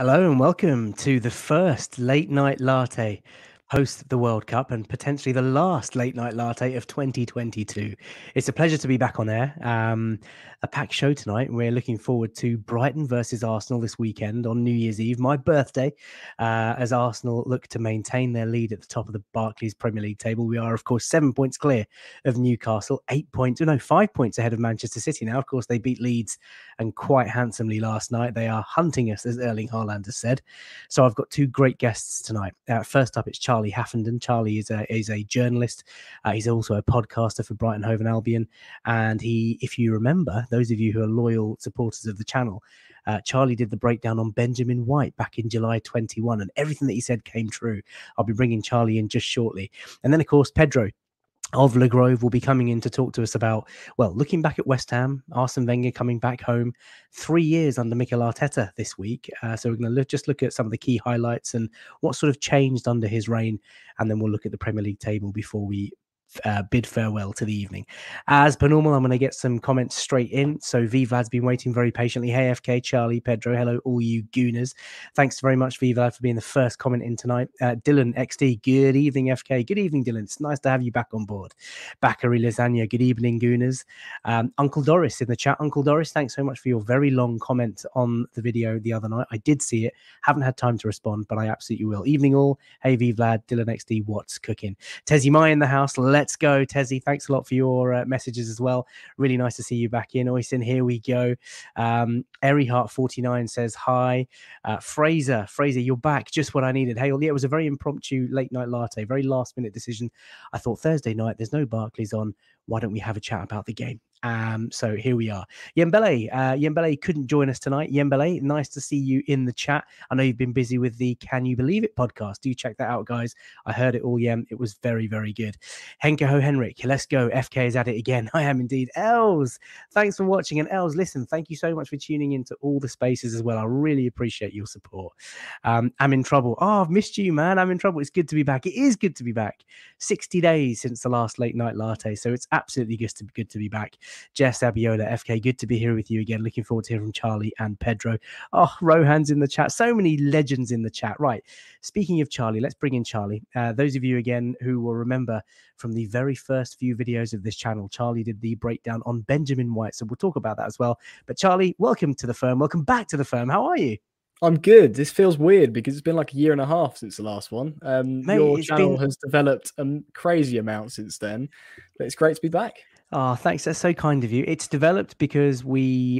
Hello and welcome to the first late night latte post the World Cup and potentially the last late night latte of 2022. It's a pleasure to be back on air. A packed show tonight. We're looking forward to Brighton versus Arsenal this weekend on New Year's Eve, my birthday, as Arsenal look to maintain their lead at the top of the Barclays Premier League table. We are, of course, 7 points clear of Newcastle, 5 points ahead of Manchester City now. Of course, they beat Leeds and quite handsomely last night. They are hunting us, as Erling Haaland has said. So I've got two great guests tonight. First up, it's Charlie Haffenden. Charlie is a journalist. He's also a podcaster for Brighton Hove and Albion. And he, if you remember, those of you who are loyal supporters of the channel, Charlie did the breakdown on Benjamin White back in July 21, and everything that he said came true. I'll be bringing Charlie in just shortly. And then, of course, Pedro of Le Grove will be coming in to talk to us about, well, looking back at West Ham, Arsene Wenger coming back home, 3 years under Mikel Arteta this week. So we're going to just look at some of the key highlights and what sort of changed under his reign. And then we'll look at the Premier League table before we bid farewell to the evening. As per normal, I'm going to get some comments straight in. So V-Vlad's been waiting very patiently. Hey, FK, Charlie, Pedro, hello, all you gooners. Thanks very much, V-Vlad, for being the first comment in tonight. Dylan XD, good evening, FK. Good evening, Dylan. It's nice to have you back on board. Bakary Lasagna, good evening, gooners. Uncle Doris in the chat. Uncle Doris, thanks so much for your very long comment on the video the other night. I did see it. Haven't had time to respond, but I absolutely will. Evening all. Hey, V-Vlad, Dylan XD, what's cooking? Tezzy Mai in the house. Let's go, Tezzy. Thanks a lot for your messages as well. Really nice to see you back in. Oysen, here we go. Eryhart49 says hi. Fraser, you're back. Just what I needed. Hey, yeah, it was a very impromptu late night latte. Very last minute decision. I thought Thursday night, there's no Barclays on. Why don't we have a chat about the game? So here we are. Yembele couldn't join us tonight. Yembele, nice to see you in the chat. I know you've been busy with the Can You Believe It podcast. Do check that out, guys. I heard it all, Yem. It was very, very good. Henke Ho Henrik, let's go. FK is at it again. I am indeed. Els, thanks for watching. And Els, listen, thank you so much for tuning into all the spaces as well. I really appreciate your support. I'm in trouble. Oh, I've missed you, man. I'm in trouble. It's good to be back. It is good to be back. 60 days since the last late night latte. So it's absolutely good to be back. Jess Abiola, FK, good to be here with you again. Looking forward to hearing from Charlie and Pedro. Oh, Rohan's in the chat. So many legends in the chat. Right. Speaking of Charlie, let's bring in Charlie. Those of you again who will remember from the very first few videos of this channel, Charlie did the breakdown on Benjamin White. So we'll talk about that as well. But Charlie, welcome to the firm. Welcome back to the firm. How are you? I'm good. This feels weird because it's been like a year and a half since the last one. Mate, your channel has developed a crazy amount since then. But it's great to be back. Oh, thanks. That's so kind of you. It's developed because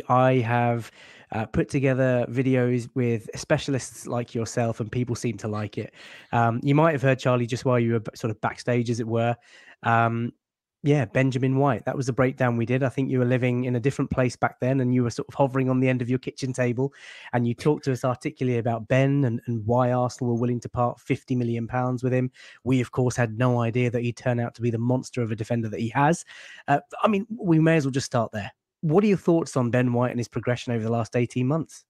I have put together videos with specialists like yourself, and people seem to like it. You might have heard, Charlie, just while you were sort of backstage, as it were. Yeah, Benjamin White. That was the breakdown we did. I think you were living in a different place back then, and you were sort of hovering on the end of your kitchen table, and you talked to us articulately about Ben and why Arsenal were willing to part £50 million with him. We, of course, had no idea that he'd turn out to be the monster of a defender that he has. I mean, we may as well just start there. What are your thoughts on Ben White and his progression over the last 18 months?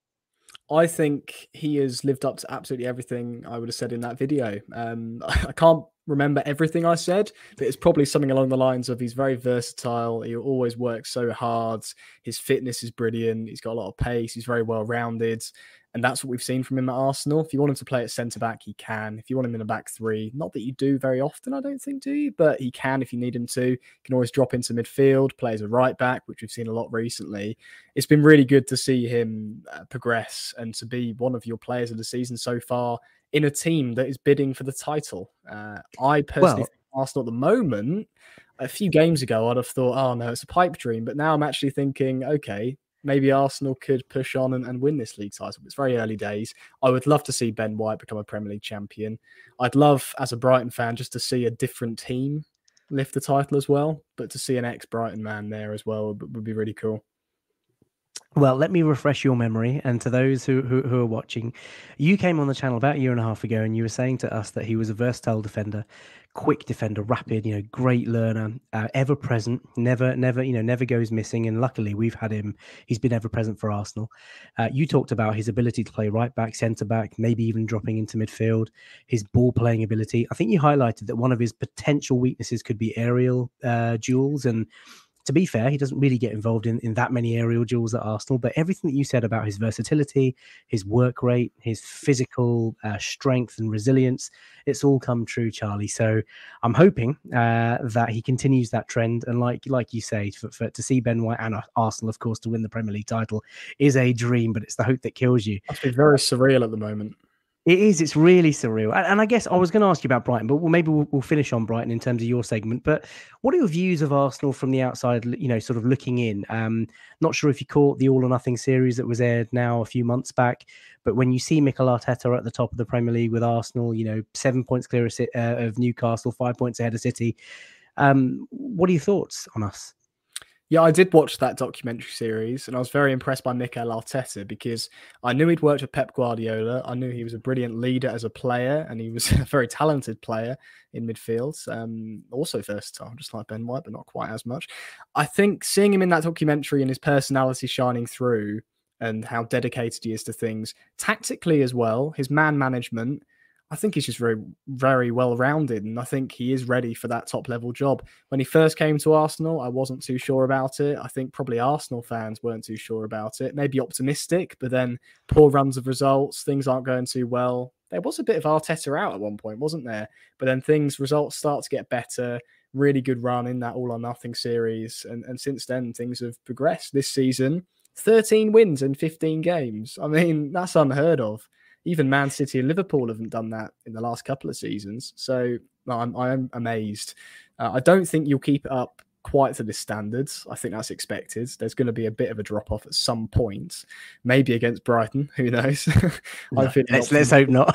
I think he has lived up to absolutely everything I would have said in that video. I can't remember everything I said, but it's probably something along the lines of he's very versatile. He always works so hard. His fitness is brilliant. He's got a lot of pace. He's very well-rounded. And that's what we've seen from him at Arsenal. If you want him to play at centre-back, he can. If you want him in a back three, not that you do very often, I don't think, do you? But he can if you need him to. He can always drop into midfield, play as a right-back, which we've seen a lot recently. It's been really good to see him progress and to be one of your players of the season so far in a team that is bidding for the title. I personally think Arsenal at the moment, a few games ago, I'd have thought, oh, no, it's a pipe dream. But now I'm actually thinking, okay, maybe Arsenal could push on and win this league title. It's very early days. I would love to see Ben White become a Premier League champion. I'd love, as a Brighton fan, just to see a different team lift the title as well. But to see an ex-Brighton man there as well would be really cool. Well, let me refresh your memory. And to those who are watching, you came on the channel about a year and a half ago and you were saying to us that he was a versatile defender, quick defender, rapid, you know, great learner, ever present, never goes missing. And luckily we've had him. He's been ever present for Arsenal. You talked about his ability to play right back, centre back, maybe even dropping into midfield, his ball playing ability. I think you highlighted that one of his potential weaknesses could be aerial duels. And to be fair, he doesn't really get involved in that many aerial duels at Arsenal, but everything that you said about his versatility, his work rate, his physical strength and resilience, it's all come true, Charlie. So I'm hoping that he continues that trend. And like you say, to see Ben White and Arsenal, of course, to win the Premier League title is a dream, but it's the hope that kills you. That's been very surreal at the moment. It is. It's really surreal. And I guess I was going to ask you about Brighton, but maybe we'll finish on Brighton in terms of your segment. But what are your views of Arsenal from the outside, you know, sort of looking in? Not sure if you caught the All or Nothing series that was aired now a few months back. But when you see Mikel Arteta at the top of the Premier League with Arsenal, you know, 7 points clear of Newcastle, 5 points ahead of City. What are your thoughts on us? Yeah, I did watch that documentary series and I was very impressed by Mikel Arteta because I knew he'd worked with Pep Guardiola. I knew he was a brilliant leader as a player and he was a very talented player in midfield. Also versatile, just like Ben White, but not quite as much. I think seeing him in that documentary and his personality shining through and how dedicated he is to things, tactically as well, his man management, I think he's just very, very well-rounded, and I think he is ready for that top-level job. When he first came to Arsenal, I wasn't too sure about it. I think probably Arsenal fans weren't too sure about it. Maybe optimistic, but then poor runs of results, things aren't going too well. There was a bit of Arteta out at one point, wasn't there? But then results start to get better. Really good run in that all-or-nothing series, and since then, things have progressed. This season, 13 wins in 15 games. I mean, that's unheard of. Even Man City and Liverpool haven't done that in the last couple of seasons. So I'm amazed. I don't think you'll keep it up quite to the standards. I think that's expected. There's going to be a bit of a drop-off at some point, maybe against Brighton. Who knows? No, let's hope not.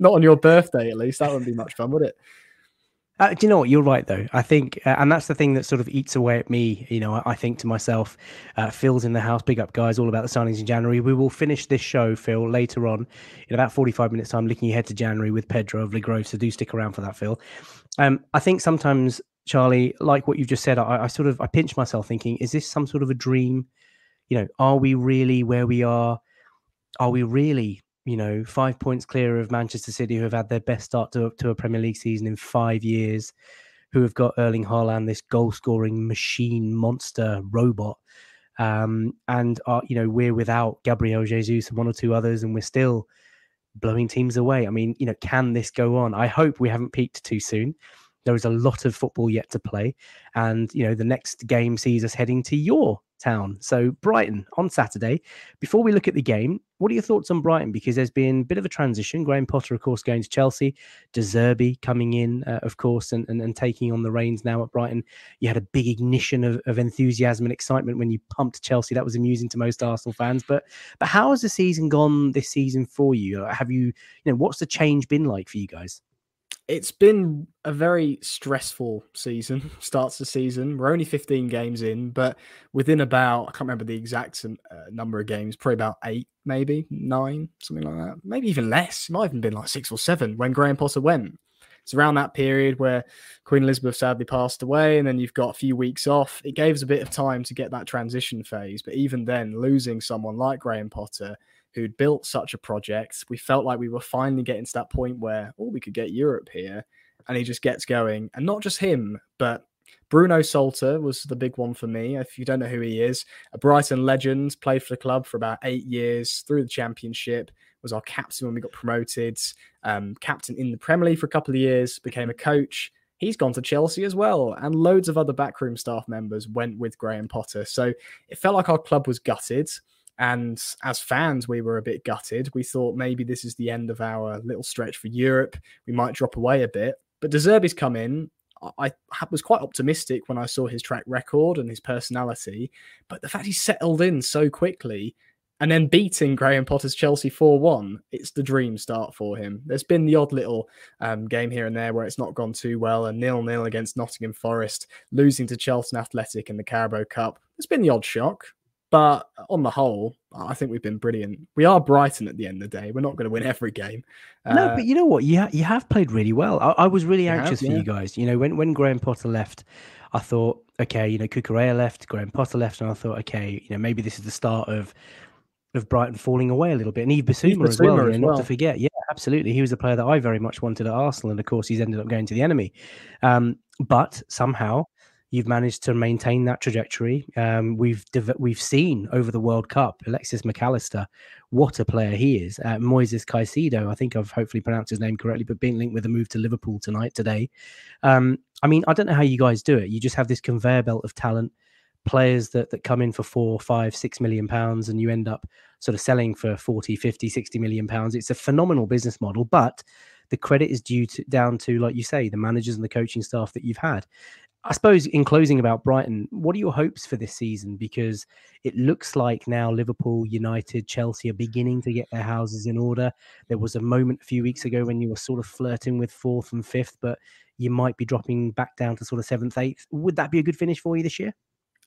Not on your birthday, at least. That wouldn't be much fun, would it? Do you know what? You're right, though. I think, and that's the thing that sort of eats away at me. You know, I think to myself, Phil's in the house. Big up, guys. All about the signings in January. We will finish this show, Phil, later on in about 45 minutes time, looking ahead to January with Pedro of Le Grove. So do stick around for that, Phil. I think sometimes, Charlie, like what you've just said, I pinch myself thinking, is this some sort of a dream? You know, are we really where we are? Are we really, you know, 5 points clear of Manchester City, who have had their best start to a Premier League season in 5 years, who have got Erling Haaland, this goal-scoring machine, monster, robot, and are, you know, we're without Gabriel Jesus and one or two others, and we're still blowing teams away. I mean, you know, can this go on? I hope we haven't peaked too soon. There is a lot of football yet to play, and, you know, the next game sees us heading to your town. So Brighton on Saturday. Before we look at the game, what are your thoughts on Brighton? Because there's been a bit of a transition. Graham Potter, of course, going to Chelsea. De Zerbi coming in, of course, and taking on the reins now at Brighton. You had a big ignition of enthusiasm and excitement when you pumped Chelsea. That was amusing to most Arsenal fans. But how has the season gone this season for you? Have you know, what's the change been like for you guys? It's been a very stressful season, starts the season. We're only 15 games in, but within about, I can't remember the exact number of games, probably about 8, maybe 9, something like that. Maybe even less. It might have even been like 6 or 7 when Graham Potter went. It's around that period where Queen Elizabeth sadly passed away, and then you've got a few weeks off. It gave us a bit of time to get that transition phase. But even then, losing someone like Graham Potter, who'd built such a project, we felt like we were finally getting to that point where, oh, we could get Europe here. And he just gets going. And not just him, but Bruno Salter was the big one for me. If you don't know who he is, a Brighton legend, played for the club for about 8 years, through the Championship, was our captain when we got promoted, captain in the Premier League for a couple of years, became a coach. He's gone to Chelsea as well. And loads of other backroom staff members went with Graham Potter. So it felt like our club was gutted. And as fans, we were a bit gutted. We thought maybe this is the end of our little stretch for Europe. We might drop away a bit. But De Zerbi's come in. I was quite optimistic when I saw his track record and his personality. But the fact he settled in so quickly and then beating Graham Potter's Chelsea 4-1, it's the dream start for him. There's been the odd little game here and there where it's not gone too well, and 0-0 against Nottingham Forest, losing to Charlton Athletic in the Carabao Cup. There's been the odd shock. But on the whole, I think we've been brilliant. We are Brighton at the end of the day. We're not going to win every game. No, but you know what? You have played really well. I was really anxious for you guys. You know, when Graham Potter left, I thought, okay, you know, Cucurella left, Graham Potter left, and I thought, okay, you know, maybe this is the start of Brighton falling away a little bit. And Yves Bissouma as well, you know, not to forget. Yeah, absolutely. He was a player that I very much wanted at Arsenal, and of course, he's ended up going to the enemy. But somehow, you've managed to maintain that trajectory. We've seen over the World Cup, Alexis McAllister, what a player he is. Moises Caicedo, I think I've hopefully pronounced his name correctly, but being linked with a move to Liverpool today. I mean, I don't know how you guys do it. You just have this conveyor belt of talent, players that come in for £4, £5, £6 million, and you end up sort of selling for £40, £50, £60 million. It's a phenomenal business model, but the credit is due down to, like you say, the managers and the coaching staff that you've had. I suppose in closing about Brighton, what are your hopes for this season? Because it looks like now Liverpool, United, Chelsea are beginning to get their houses in order. There was a moment a few weeks ago when you were sort of flirting with 4th and 5th, but you might be dropping back down to sort of 7th, 8th. Would that be a good finish for you this year?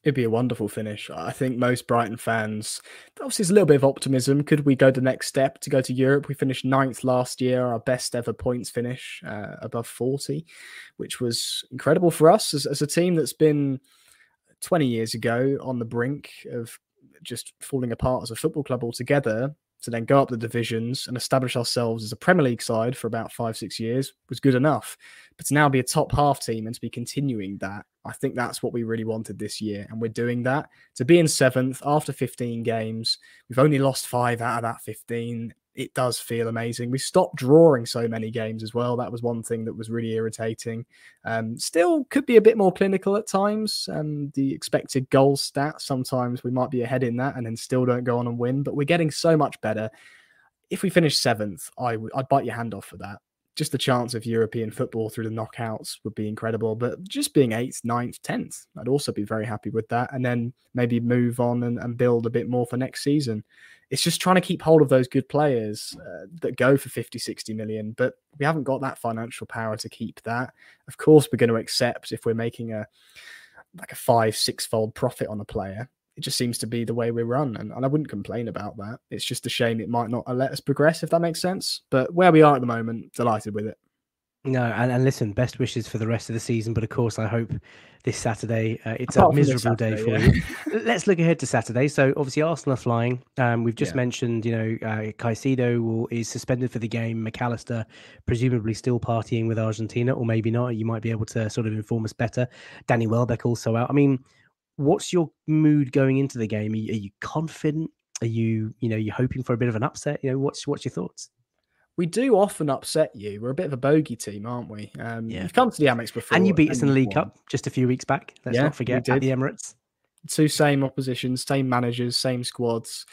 It'd be a wonderful finish. I think most Brighton fans, obviously there's a little bit of optimism. Could we go the next step to go to Europe? We finished 9th last year, our best ever points finish, above 40, which was incredible for us as a team that's been 20 years ago on the brink of just falling apart as a football club altogether. To then go up the divisions and establish ourselves as a Premier League side for about 5-6 years was good enough. But to now be a top half team and to be continuing that, I think that's what we really wanted this year. And we're doing that. To be in 7th after 15 games, we've only lost 5 out of that 15. It does feel amazing. We stopped drawing so many games as well. That was one thing that was really irritating. Still could be a bit more clinical at times. The expected goal stat, sometimes we might be ahead in that and then still don't go on and win. But we're getting so much better. If we finish 7th, I'd bite your hand off for that. Just the chance of European football through the knockouts would be incredible. But just being 8th, 9th, 10th, I'd also be very happy with that. And then maybe move on and build a bit more for next season. It's just trying to keep hold of those good players that go for 50, 60 million. But we haven't got that financial power to keep that. Of course, we're going to accept if we're making a 5-6-fold profit on a player. It just seems to be the way we run. And I wouldn't complain about that. It's just a shame it might not let us progress, if that makes sense. But where we are at the moment, delighted with it. No, and listen, best wishes for the rest of the season. But of course, I hope this Saturday, it's a miserable day for you. Let's look ahead to Saturday. So obviously Arsenal are flying. We've just mentioned, Caicedo is suspended for the game. McAllister presumably still partying with Argentina, or maybe not. You might be able to sort of inform us better. Danny Welbeck also out. I mean, what's your mood going into the game? Are you confident? Are you hoping for a bit of an upset? What's your thoughts? We do often upset you. We're a bit of a bogey team, aren't we? You've come to the Amex before. And you beat us in the League Cup just a few weeks back. Let's not forget, at the Emirates. Two same oppositions, same managers, same squads.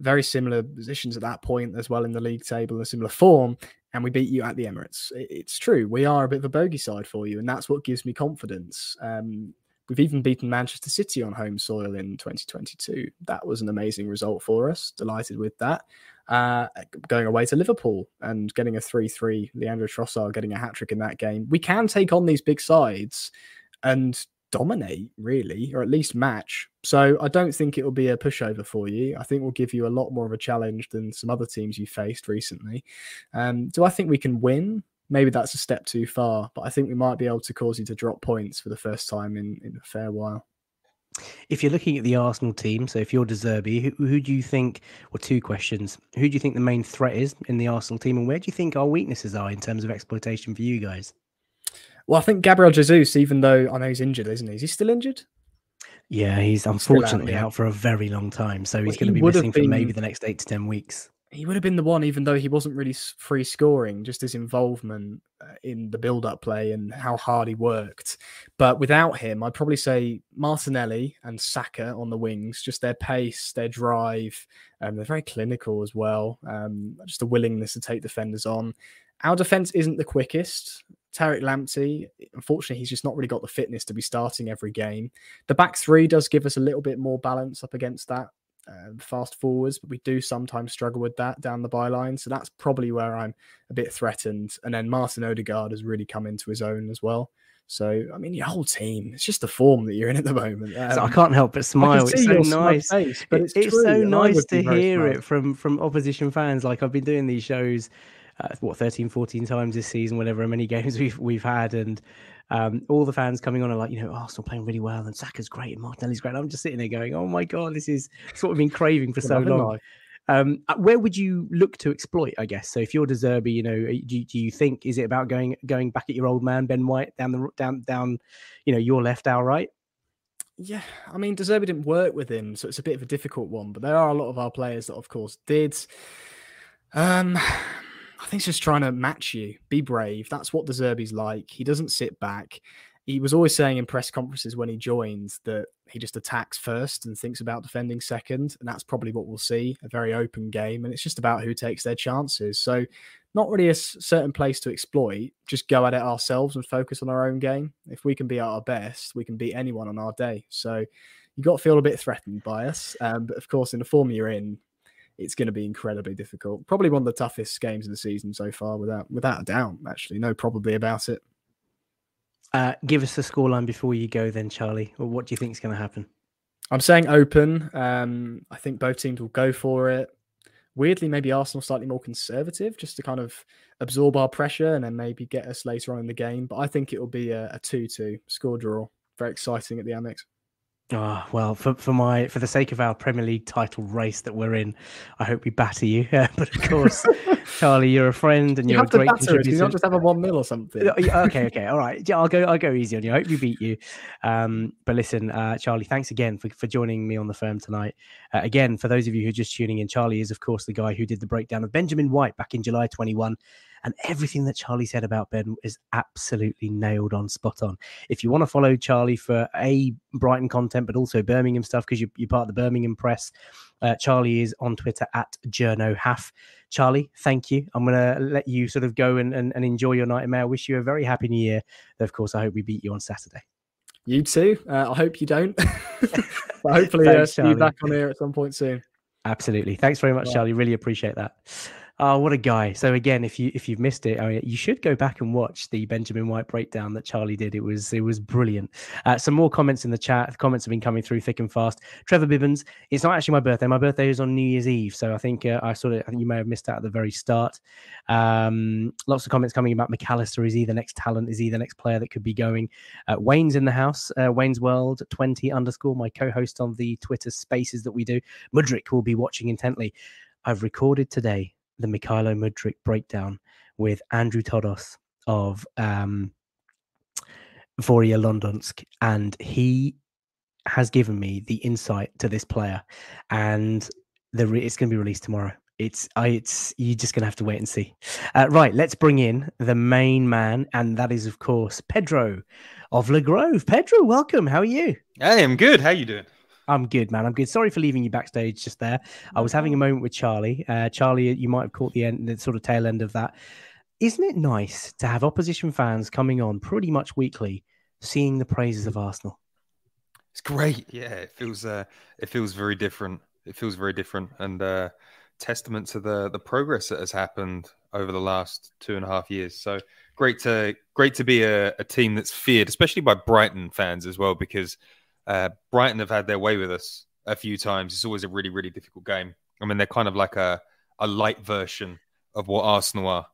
Very similar positions at that point as well in the league table, a similar form, and we beat you at the Emirates. It's true. We are a bit of a bogey side for you, and that's what gives me confidence. We've even beaten Manchester City on home soil in 2022. That was an amazing result for us. Delighted with that. Going away to Liverpool and getting a 3-3, Leandro Trossard getting a hat-trick in that game. We can take on these big sides and dominate, really, or at least match. So I don't think it will be a pushover for you. I think we'll give you a lot more of a challenge than some other teams you faced recently. Do I think we can win? Maybe that's a step too far, but I think we might be able to cause you to drop points for the first time in a fair while. If you're looking at the Arsenal team, so if you're De Zerbi, who do you think, well, two questions, who do you think the main threat is in the Arsenal team, and where do you think our weaknesses are in terms of exploitation for you guys? Well, I think Gabriel Jesus, even though I know he's injured, isn't he? Is he still injured? Yeah, he's unfortunately out for a very long time, so he's going to be missing for maybe the next 8 to 10 weeks. He would have been the one, even though he wasn't really free scoring, just his involvement in the build-up play and how hard he worked. But without him, I'd probably say Martinelli and Saka on the wings, just their pace, their drive. They're very clinical as well. Just a willingness to take defenders on. Our defence isn't the quickest. Tariq Lamptey, unfortunately, he's just not really got the fitness to be starting every game. The back three does give us a little bit more balance up against that. Fast forwards, but we do sometimes struggle with that down the byline, so that's probably where I'm a bit threatened. And then Martin Odegaard has really come into his own as well. So I mean, your whole team, it's just the form that you're in at the moment. So I can't help but smile. It's so nice face, but it's so nice to hear it from opposition fans. Like, I've been doing these shows 13-14 times this season, whatever many games we've had, and all the fans coming on are like, Arsenal playing really well, and Saka's great, and Martinelli's great. And I'm just sitting there going, oh my God, this is what we've been craving for so long. Where would you look to exploit, I guess? So if you're De Zerbi, you know, do you think, is it about going back at your old man, Ben White, down, you know, your left, our right? Yeah, I mean, De Zerbi didn't work with him, so it's a bit of a difficult one, but there are a lot of our players that, of course, did. I think it's just trying to match you. Be brave. That's what De Zerbi's like. He doesn't sit back. He was always saying in press conferences when he joined that he just attacks first and thinks about defending second. And that's probably what we'll see, a very open game. And it's just about who takes their chances. So not really a certain place to exploit. Just go at it ourselves and focus on our own game. If we can be at our best, we can beat anyone on our day. So you've got to feel a bit threatened by us. But of course, in the form you're in, it's going to be incredibly difficult. Probably one of the toughest games of the season so far, without a doubt, actually. No probably about it. Give us the scoreline before you go then, Charlie. Or what do you think is going to happen? I'm saying open. I think both teams will go for it. Weirdly, maybe Arsenal slightly more conservative, just to kind of absorb our pressure and then maybe get us later on in the game. But I think it will be a 2-2 score draw. Very exciting at the Amex. Oh, well, for the sake of our Premier League title race that we're in, I hope we batter you. But of course, Charlie, you're a friend and you're a great contributor. You not just have a 1-0 or something. Okay, all right. Yeah, I'll go easy on you. I hope we beat you. But listen, Charlie, thanks again for joining me on The Firm tonight. Again, for those of you who are just tuning in, Charlie is, of course, the guy who did the breakdown of Benjamin White back in July 21. And everything that Charlie said about Ben is absolutely nailed on, spot on. If you want to follow Charlie for Brighton content, but also Birmingham stuff, because you're part of the Birmingham press, Charlie is on Twitter at JournoHaff. Charlie, thank you. I'm going to let you sort of go and enjoy your night. And may I wish you a very happy new year. Of course, I hope we beat you on Saturday. You too. I hope you don't. But hopefully you'll be back on here at some point soon. Absolutely. Thanks very much, yeah. Charlie. Really appreciate that. Oh, what a guy. So again, if you've missed it, I mean, you should go back and watch the Benjamin White breakdown that Charlie did. It was brilliant. Some more comments in the chat. The comments have been coming through thick and fast. Trevor Bibbins, it's not actually my birthday. My birthday is on New Year's Eve. So I think I think you may have missed out at the very start. Lots of comments coming about McAllister. Is he the next talent? Is he the next player that could be going? Wayne's in the house. Wayne's World 20 _, my co-host on the Twitter spaces that we do. Mudrik will be watching intently. I've recorded today the Mihailo Mudrik breakdown with Andrew Todos of Voria Londonsk, and he has given me the insight to this player, and it's going to be released tomorrow. You're just going to have to wait and see. Right, let's bring in the main man, and that is, of course, Pedro of Le Grove. Pedro, welcome. How are you? Hey, I'm good. How are you doing? I'm good, man. I'm good. Sorry for leaving you backstage just there. I was having a moment with Charlie. Charlie, you might have caught the sort of tail end of that. Isn't it nice to have opposition fans coming on pretty much weekly, seeing the praises of Arsenal? It's great. Yeah, it feels very different. It feels very different, and testament to the progress that has happened over the last 2.5 years. So great to be a team that's feared, especially by Brighton fans as well, because Brighton have had their way with us a few times. It's always a really, really difficult game. I mean, they're kind of like a light version of what Arsenal are.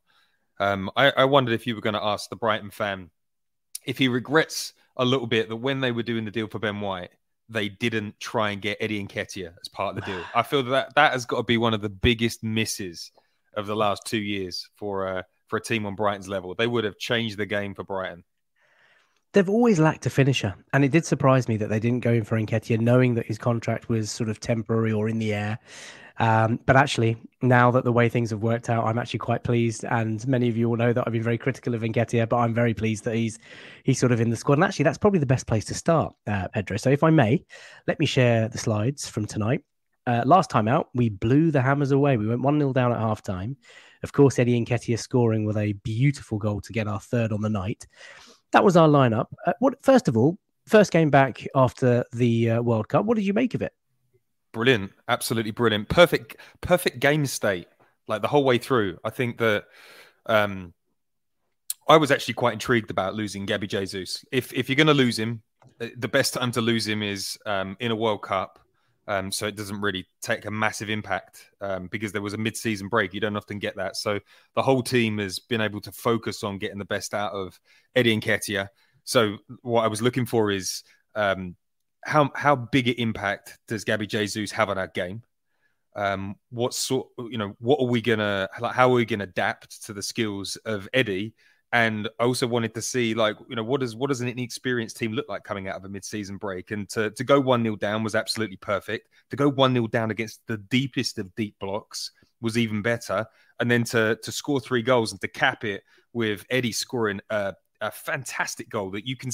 I wondered if you were going to ask the Brighton fan if he regrets a little bit that when they were doing the deal for Ben White, they didn't try and get Eddie Nketiah as part of the deal. I feel that has got to be one of the biggest misses of the last 2 years for a team on Brighton's level. They would have changed the game for Brighton. They've always lacked a finisher, and it did surprise me that they didn't go in for Nketiah, knowing that his contract was sort of temporary or in the air. But actually, now that the way things have worked out, I'm actually quite pleased. And many of you all know that I've been very critical of Nketiah, but I'm very pleased that he's sort of in the squad. And actually, that's probably the best place to start, Pedro. So if I may, let me share the slides from tonight. Last time out, we blew the hammers away. We went 1-0 down at halftime. Of course, Eddie Nketiah scoring with a beautiful goal to get our third on the night. That was our lineup. First of all, first game back after the World Cup. What did you make of it? Brilliant, absolutely brilliant. Perfect game state, like the whole way through. I think that I was actually quite intrigued about losing Gabi Jesus. If you're going to lose him, the best time to lose him is in a World Cup. So it doesn't really take a massive impact because there was a mid-season break. You don't often get that. So the whole team has been able to focus on getting the best out of Eddie Nketiah. So what I was looking for is how big an impact does Gabi Jesus have on our game? what sort, what are we gonna, how are we gonna adapt to the skills of Eddie? And I also wanted to see, what does an inexperienced team look like coming out of a mid-season break? And to go 1-0 down was absolutely perfect. To go 1-0 down against the deepest of deep blocks was even better. And then to score 3 goals and to cap it with Eddie scoring a fantastic goal that you can,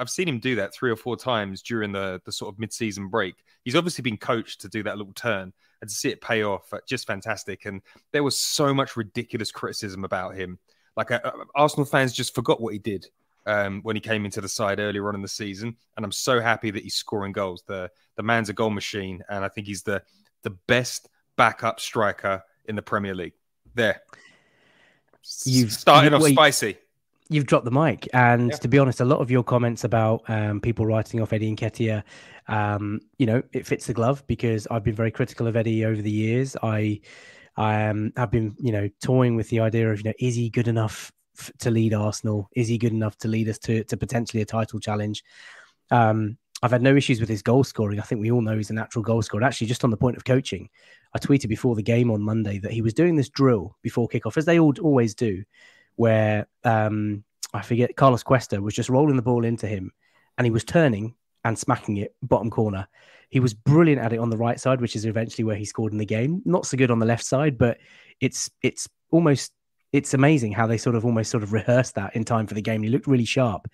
I've seen him do that 3 or 4 times during the sort of mid-season break. He's obviously been coached to do that little turn, and to see it pay off, just fantastic. And there was so much ridiculous criticism about him. Like, Arsenal fans just forgot what he did when he came into the side earlier on in the season. And I'm so happy that he's scoring goals. The man's a goal machine. And I think he's the best backup striker in the Premier League. There. You've started off spicy. You've dropped the mic. And yeah, to be honest, a lot of your comments about people writing off Eddie Nketiah, it fits the glove, because I've been very critical of Eddie over the years. I've been, toying with the idea of, is he good enough to lead Arsenal? Is he good enough to lead us to potentially a title challenge? I've had no issues with his goal scoring. I think we all know he's a natural goal scorer. Actually, just on the point of coaching, I tweeted before the game on Monday that he was doing this drill before kickoff, as they always do, where I forget, Carlos Cuesta was just rolling the ball into him, and he was turning and smacking it bottom corner. He was brilliant at it on the right side, which is eventually where he scored in the game. Not so good on the left side, but it's amazing how they almost rehearsed that in time for the game. He looked really sharp.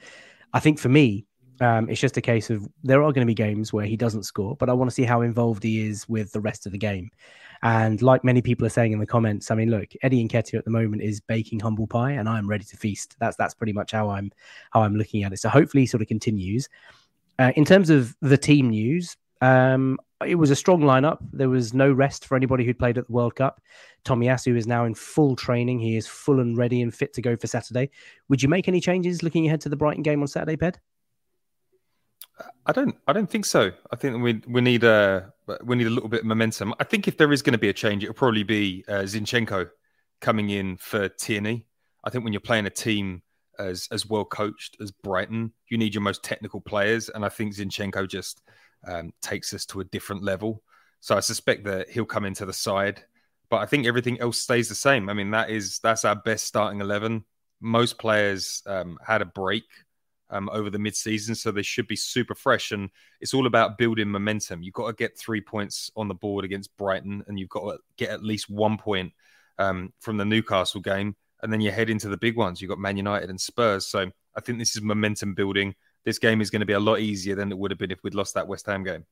I think for me, it's just a case of there are going to be games where he doesn't score, but I want to see how involved he is with the rest of the game. And like many people are saying in the comments, I mean, look, Eddie Nketiah at the moment is baking humble pie, and I'm ready to feast. That's pretty much how I'm looking at it. So hopefully he continues. In terms of the team news, it was a strong lineup. There was no rest for anybody who'd played at the World Cup. Tomiyasu is now in full training. He is full and ready and fit to go for Saturday. Would you make any changes looking ahead to the Brighton game on Saturday, Ped? I don't think so. I think we need a little bit of momentum. I think if there is going to be a change, it'll probably be Zinchenko coming in for Tierney. I think when you're playing a team as well coached as Brighton, you need your most technical players, and I think Zinchenko just takes us to a different level. So I suspect that he'll come into the side, but I think everything else stays the same. I mean, that's our best starting 11. Most players had a break over the mid-season, so they should be super fresh, and it's all about building momentum. You've got to get 3 points on the board against Brighton, and you've got to get at least 1 point from the Newcastle game, and then you head into the big ones. You've got Man United and Spurs, so I think this is momentum building. This game is going to be a lot easier than it would have been if we'd lost that West Ham game.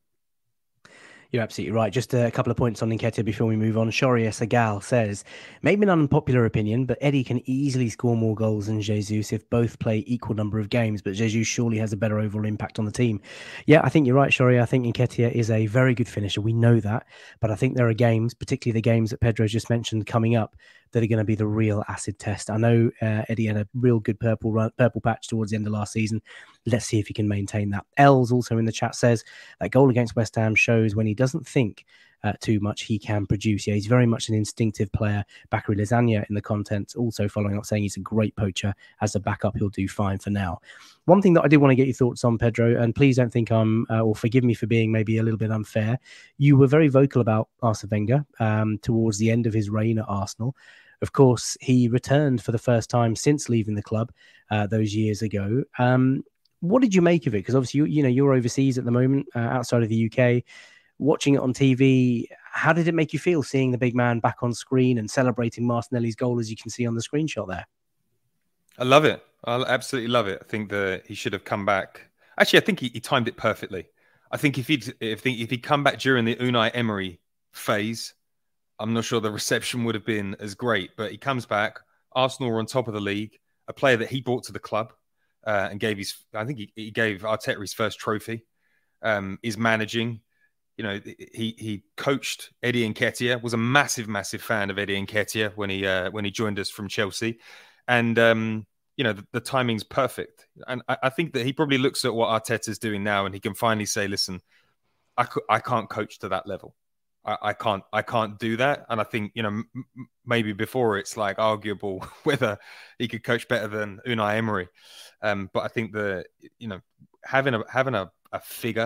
You're absolutely right. Just a couple of points on Nketiah before we move on. Shoria Sagal says, maybe an unpopular opinion, but Eddie can easily score more goals than Jesus if both play equal number of games, but Jesus surely has a better overall impact on the team. Yeah, I think you're right, Shoria. I think Nketiah is a very good finisher. We know that, but I think there are games, particularly the games that Pedro just mentioned coming up, that are going to be the real acid test. I know Eddie had a real good purple patch towards the end of last season. Let's see if he can maintain that. Els also in the chat says that goal against West Ham shows when he doesn't think too much, he can produce. Yeah, he's very much an instinctive player. Bakary Lasagna in the contents also following up saying he's a great poacher. As a backup, he'll do fine for now. One thing that I did want to get your thoughts on, Pedro, and please don't think I'm, or forgive me for being maybe a little bit unfair. You were very vocal about Arsene Wenger towards the end of his reign at Arsenal. Of course, he returned for the first time since leaving the club those years ago. What did you make of it? Because obviously, you're overseas at the moment, outside of the UK. Watching it on TV, how did it make you feel seeing the big man back on screen and celebrating Martinelli's goal, as you can see on the screenshot there? I love it. I absolutely love it. I think that he should have come back. Actually, I think he timed it perfectly. I think if he'd come back during the Unai Emery phase, I'm not sure the reception would have been as great. But he comes back. Arsenal are on top of the league. A player that he brought to the club and gave his, I think he gave Arteta his first trophy, is managing. He coached Eddie Nketiah, was a massive fan of Eddie Nketiah when he joined us from Chelsea. And, the timing's perfect. And I think that he probably looks at what Arteta's doing now, and he can finally say, listen, I can't coach to that level. I can't do that. And I think, maybe before it's like arguable whether he could coach better than Unai Emery. But I think that, having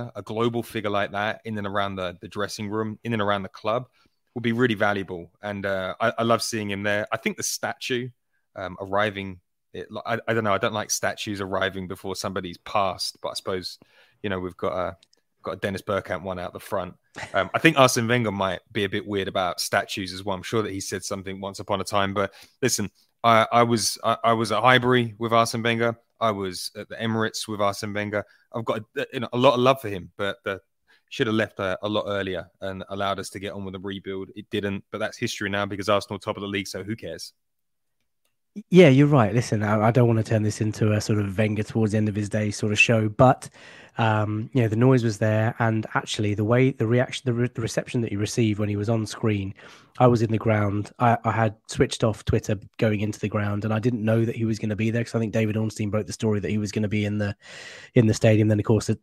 a global figure like that in and around the dressing room, in and around the club, will be really valuable. And I love seeing him there. I think the statue arriving, I don't know. I don't like statues arriving before somebody's passed, but I suppose, you know, we've got a Dennis Bergkamp one out the front. I think Arsene Wenger might be a bit weird about statues as well. I'm sure that he said something once upon a time, but listen, I was at Highbury with Arsene Wenger. I was at the Emirates with Arsene Wenger. I've got a lot of love for him, but should have left a lot earlier and allowed us to get on with the rebuild. It didn't, but that's history now because Arsenal top of the league, so who cares? Yeah, you're right. Listen, I don't want to turn this into a sort of Wenger towards the end of his day sort of show, but you know, the noise was there, and actually the way the reaction, the reception that he received when he was on screen, I was in the ground. I had switched off Twitter going into the ground, and I didn't know that he was going to be there because I think David Ornstein broke the story that he was going to be in the stadium. Then of course the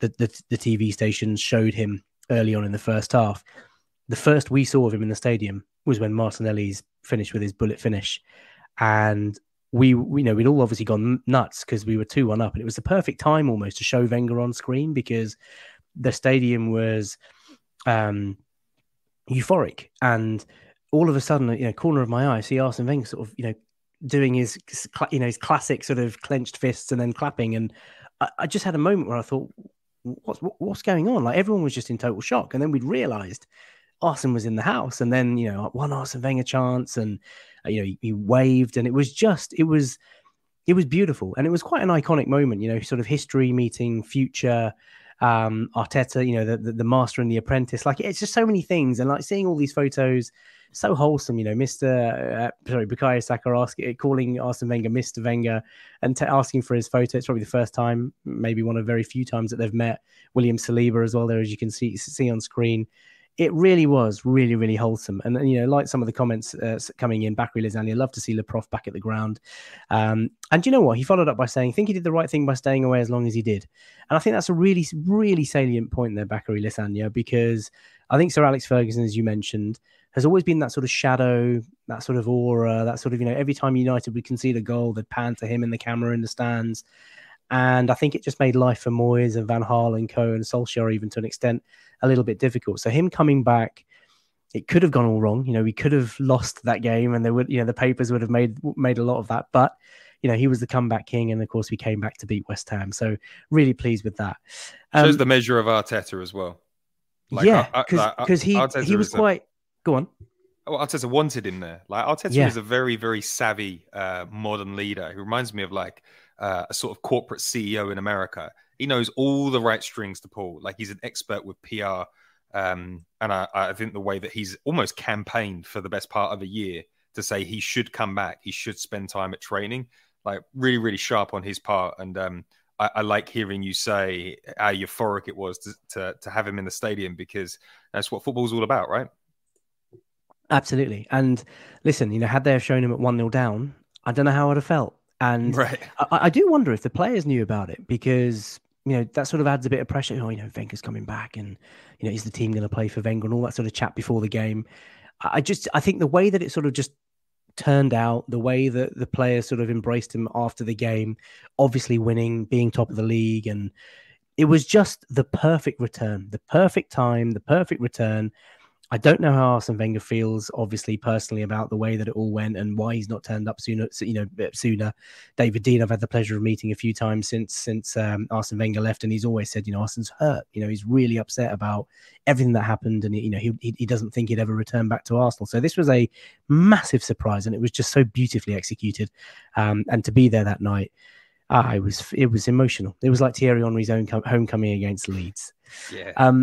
TV stations showed him early on in the first half. The first we saw of him in the stadium was when Martinelli's finished with his bullet finish. And we you know, we'd all obviously gone nuts because we were 2-1 up, and it was the perfect time almost to show Wenger on screen because the stadium was euphoric. And all of a sudden, you know, corner of my eye, I see Arsene Wenger sort of, you know, doing his, you know, his classic sort of clenched fists and then clapping. And I just had a moment where I thought, what's going on? Like, everyone was just in total shock. And then we'd realised Arsene was in the house, and then, you know, one Arsene Wenger chance, and you know, he waved, and it was beautiful, and it was quite an iconic moment, you know, sort of history meeting future, Arteta, you know, the master and the apprentice. Like, it's just so many things, and like seeing all these photos, so wholesome, you know, Bakayo Saka calling Arsene Wenger Mr. Wenger and asking for his photo. It's probably the first time, maybe one of very few times that they've met. William Saliba as well there, as you can see on screen. It really was really, really wholesome. And, you know, like some of the comments coming in, Bakary Lasagna, love to see Le Prof back at the ground. And you know what? He followed up by saying, I think he did the right thing by staying away as long as he did. And I think that's a really, really salient point there, Bakary Lasagna, because I think Sir Alex Ferguson, as you mentioned, has always been that sort of shadow, that sort of aura, that sort of, you know, every time United would concede a goal, they'd pan to him in the camera in the stands. And I think it just made life for Moyes and Van Gaal and co and Solskjaer even to an extent a little bit difficult. So him coming back, it could have gone all wrong. You know, we could have lost that game, and they would, you know, the papers would have made a lot of that. But, you know, he was the comeback king, and of course we came back to beat West Ham. So really pleased with that. Shows the measure of Arteta as well. Like, yeah, because he was quite... Go on. Well, Arteta wanted him there. Like, Arteta is a very, very savvy modern leader. He reminds me of like... a sort of corporate CEO in America. He knows all the right strings to pull. Like, he's an expert with PR. And I think the way that he's almost campaigned for the best part of a year to say he should come back, he should spend time at training, like really, really sharp on his part. And I like hearing you say how euphoric it was to have him in the stadium, because that's what football's all about, right? Absolutely. And listen, you know, had they have shown him at 1-0 down, I don't know how I'd have felt. And right. I do wonder if the players knew about it, because, you know, that sort of adds a bit of pressure. Oh, you know, Wenger's coming back, and, you know, is the team going to play for Wenger and all that sort of chat before the game. I think the way that it sort of just turned out, the way that the players sort of embraced him after the game, obviously winning, being top of the league. And it was just the perfect return, the perfect time, the perfect return. I don't know how Arsene Wenger feels, obviously, personally, about the way that it all went and why he's not turned up sooner. You know, sooner. David Dean, I've had the pleasure of meeting a few times since Arsene Wenger left, and he's always said, you know, Arsene's hurt. You know, he's really upset about everything that happened, and, you know, he doesn't think he'd ever return back to Arsenal. So this was a massive surprise, and it was just so beautifully executed. And to be there that night, it was emotional. It was like Thierry Henry's own homecoming against Leeds. Yeah.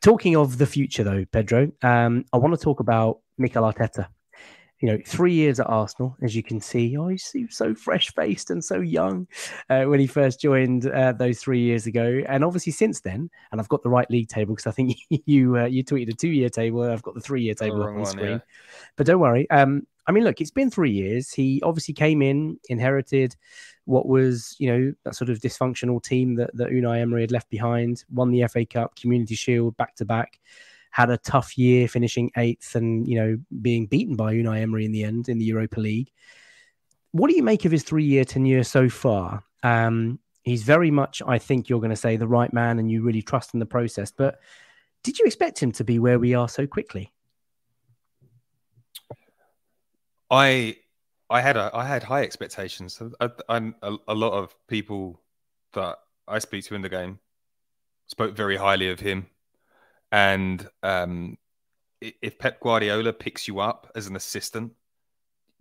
Talking of the future, though, Pedro, I want to talk about Mikel Arteta. You know, 3 years at Arsenal, as you can see. Oh, he seems so fresh-faced and so young when he first joined those 3 years ago. And obviously since then, and I've got the right league table because I think you tweeted a 2-year table. I've got the 3-year table up on screen. Yeah. But don't worry. I mean, look, it's been 3 years. He obviously came in, inherited what was, you know, that sort of dysfunctional team that Unai Emery had left behind, won the FA Cup, Community Shield, back-to-back. Had a tough year, finishing 8th and, you know, being beaten by Unai Emery in the end in the Europa League. What do you make of his 3-year tenure so far? He's very much, I think you're going to say, the right man, and you really trust in the process. But did you expect him to be where we are so quickly? I had high expectations. I'm a lot of people that I speak to in the game spoke very highly of him. And if Pep Guardiola picks you up as an assistant,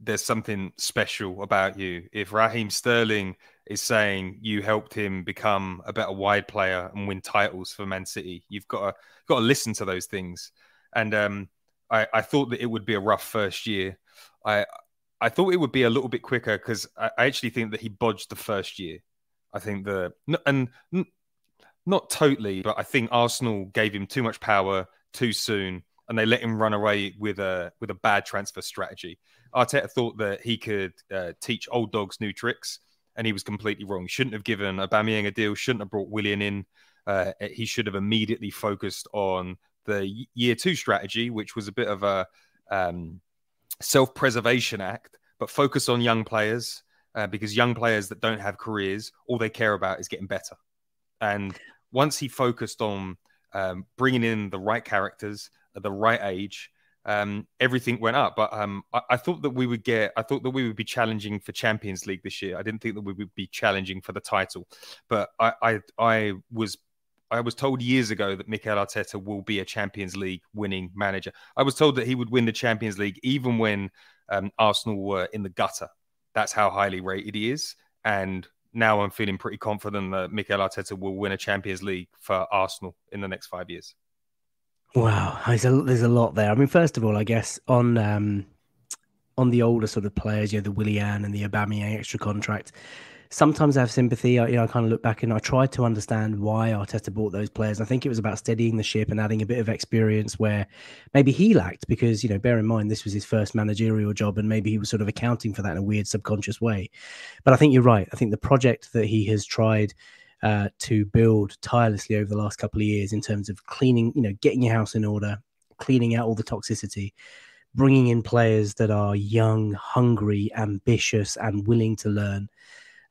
there's something special about you. If Raheem Sterling is saying you helped him become a better wide player and win titles for Man City, you've got to listen to those things. And I thought that it would be a rough first year. I thought it would be a little bit quicker because I actually think that he bodged the first year. I think not totally, but I think Arsenal gave him too much power too soon, and they let him run away with a bad transfer strategy. Arteta thought that he could teach old dogs new tricks, and he was completely wrong. Shouldn't have given Aubameyang a deal. Shouldn't have brought Willian in. He should have immediately focused on the year two strategy, which was a bit of a self-preservation act, but focus on young players because young players that don't have careers, all they care about is getting better. And once he focused on bringing in the right characters at the right age, everything went up. But I thought that we would be challenging for Champions League this year. I didn't think that we would be challenging for the title. But I was told years ago that Mikel Arteta will be a Champions League winning manager. I was told that he would win the Champions League even when Arsenal were in the gutter. That's how highly rated he is. And now I'm feeling pretty confident that Mikel Arteta will win a Champions League for Arsenal in the next 5 years. Wow, there's a lot there. I mean, first of all, I guess on the older sort of players, you know, the Willian and the Aubameyang extra contract, sometimes I have sympathy. I kind of look back and I try to understand why Arteta bought those players. I think it was about steadying the ship and adding a bit of experience where maybe he lacked because, you know, bear in mind, this was his first managerial job and maybe he was sort of accounting for that in a weird subconscious way. But I think you're right. I think the project that he has tried to build tirelessly over the last couple of years in terms of cleaning, you know, getting your house in order, cleaning out all the toxicity, bringing in players that are young, hungry, ambitious and willing to learn.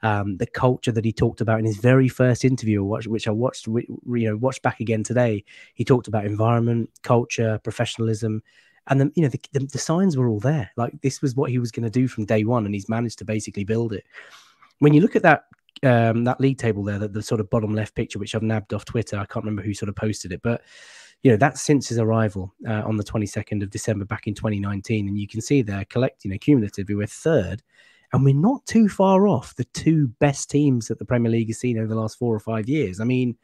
The culture that he talked about in his very first interview, which I watched back again today, he talked about environment, culture, professionalism, and then the signs were all there. Like this was what he was going to do from day one, and he's managed to basically build it. When you look at that that league table there, the sort of bottom left picture, which I've nabbed off Twitter, I can't remember who sort of posted it, but you know that's since his arrival on the 22nd of December back in 2019, and you can see there, cumulatively, we're third. And we're not too far off the two best teams that the Premier League has seen over the last 4 or 5 years. I mean,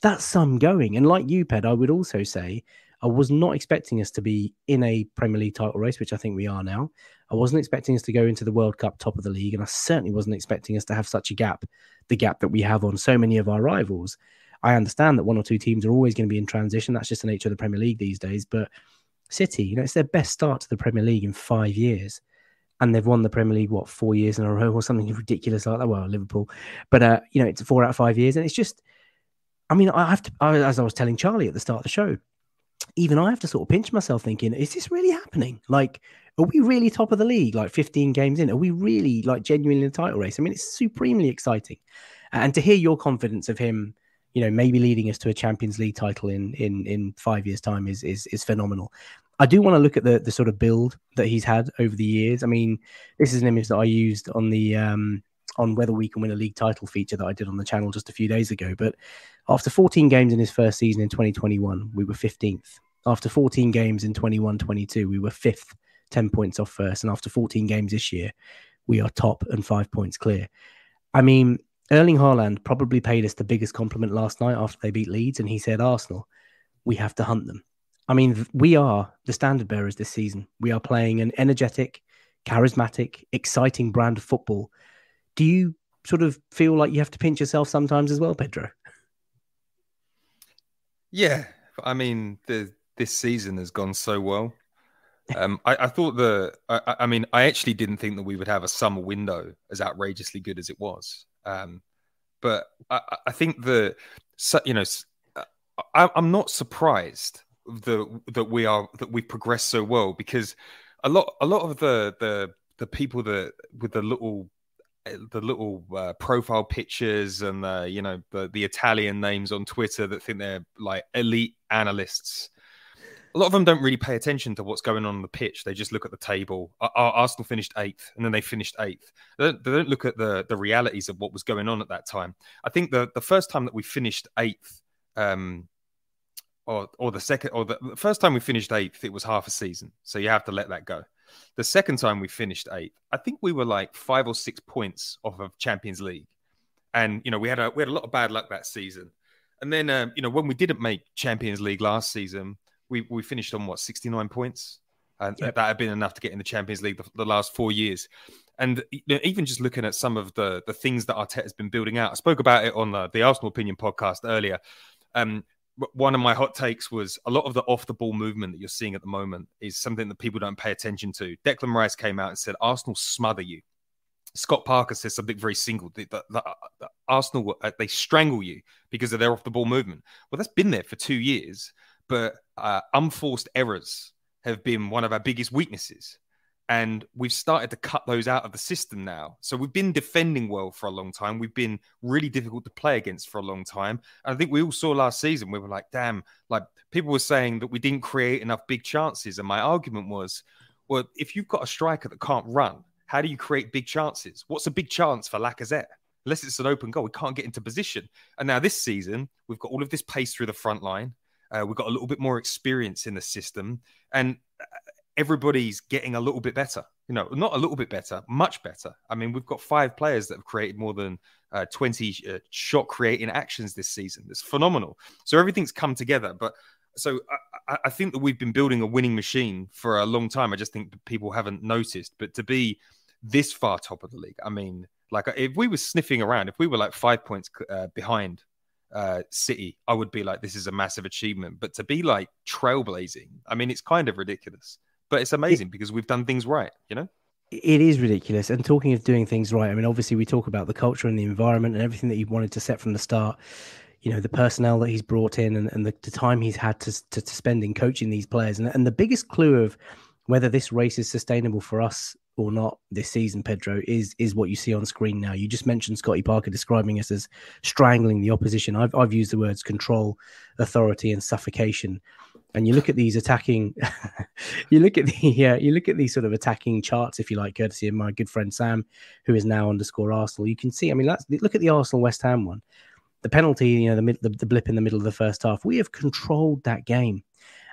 that's some going. And like you, Ped, I would also say I was not expecting us to be in a Premier League title race, which I think we are now. I wasn't expecting us to go into the World Cup top of the league. And I certainly wasn't expecting us to have such a gap, the gap that we have on so many of our rivals. I understand that one or two teams are always going to be in transition. That's just the nature of the Premier League these days. But City, you know, it's their best start to the Premier League in 5 years. And they've won the Premier League, 4 years in a row or something ridiculous like that. Well, Liverpool. But, it's 4 out of 5 years. And it's just, as I was telling Charlie at the start of the show, even I have to sort of pinch myself thinking, is this really happening? Like, are we really top of the league, like 15 games in? Are we really, like, genuinely in the title race? I mean, it's supremely exciting. And to hear your confidence of him, you know, maybe leading us to a Champions League title in 5 years' time is phenomenal. I do want to look at the sort of build that he's had over the years. I mean, this is an image that I used on the on whether we can win a league title feature that I did on the channel just a few days ago. But after 14 games in his first season in 2021, we were 15th. After 14 games in 21-22, we were 5th, 10 points off first. And after 14 games this year, we are top and 5 points clear. I mean, Erling Haaland probably paid us the biggest compliment last night after they beat Leeds. And he said, Arsenal, we have to hunt them. I mean, we are the standard bearers this season. We are playing an energetic, charismatic, exciting brand of football. Do you sort of feel like you have to pinch yourself sometimes as well, Pedro? Yeah. I mean, this season has gone so well. I thought I actually didn't think that we would have a summer window as outrageously good as it was. But I think that, you know, I'm not surprised that we've progressed so well, because a lot of the people that with the little profile pictures and the Italian names on Twitter that think they're like elite analysts, a lot of them don't really pay attention to what's going on the pitch. They just look at the table. Arsenal finished 8th, and then they finished 8th. They don't look at the realities of what was going on at that time. I think the first time that we finished 8th, the first time we finished 8th, it was half a season. So you have to let that go. The second time we finished 8th, I think we were like 5 or 6 points off of Champions League. And, you know, we had a lot of bad luck that season. And then, you know, when we didn't make Champions League last season, we finished on, what, 69 points? And yep, that had been enough to get in the Champions League the last 4 years. And you know, even just looking at some of the things that Arteta's been building out, I spoke about it on the Arsenal Opinion podcast earlier. One of my hot takes was a lot of the off-the-ball movement that you're seeing at the moment is something that people don't pay attention to. Declan Rice came out and said, Arsenal smother you. Scott Parker says something very single. The Arsenal, they strangle you because of their off-the-ball movement. Well, that's been there for 2 years, but unforced errors have been one of our biggest weaknesses. And we've started to cut those out of the system now. So we've been defending well for a long time. We've been really difficult to play against for a long time. And I think we all saw last season, we were like, damn, like people were saying that we didn't create enough big chances. And my argument was, well, if you've got a striker that can't run, how do you create big chances? What's a big chance for Lacazette? Unless it's an open goal, we can't get into position. And now this season, we've got all of this pace through the front line. We've got a little bit more experience in the system. And everybody's getting a little bit better, you know, not a little bit better, much better. I mean, we've got 5 players that have created more than 20 shot creating actions this season. It's phenomenal. So everything's come together. But so I think that we've been building a winning machine for a long time. I just think people haven't noticed, but to be this far top of the league, I mean, like if we were sniffing around, if we were like 5 points behind City, I would be like, this is a massive achievement, but to be like trailblazing, I mean, it's kind of ridiculous. But it's amazing because we've done things right, you know? It is ridiculous. And talking of doing things right, I mean, obviously we talk about the culture and the environment and everything that he wanted to set from the start, you know, the personnel that he's brought in and the time he's had to spend in coaching these players. And the biggest clue of whether this race is sustainable for us or not this season, Pedro, is what you see on screen now. You just mentioned Scotty Parker describing us as strangling the opposition. I've used the words control, authority, and suffocation. And you look at these attacking, you look at these sort of attacking charts, if you like, courtesy of my good friend Sam, who is now _ Arsenal. You can see, I mean, look at the Arsenal West Ham one, the penalty, you know, the blip in the middle of the first half. We have controlled that game.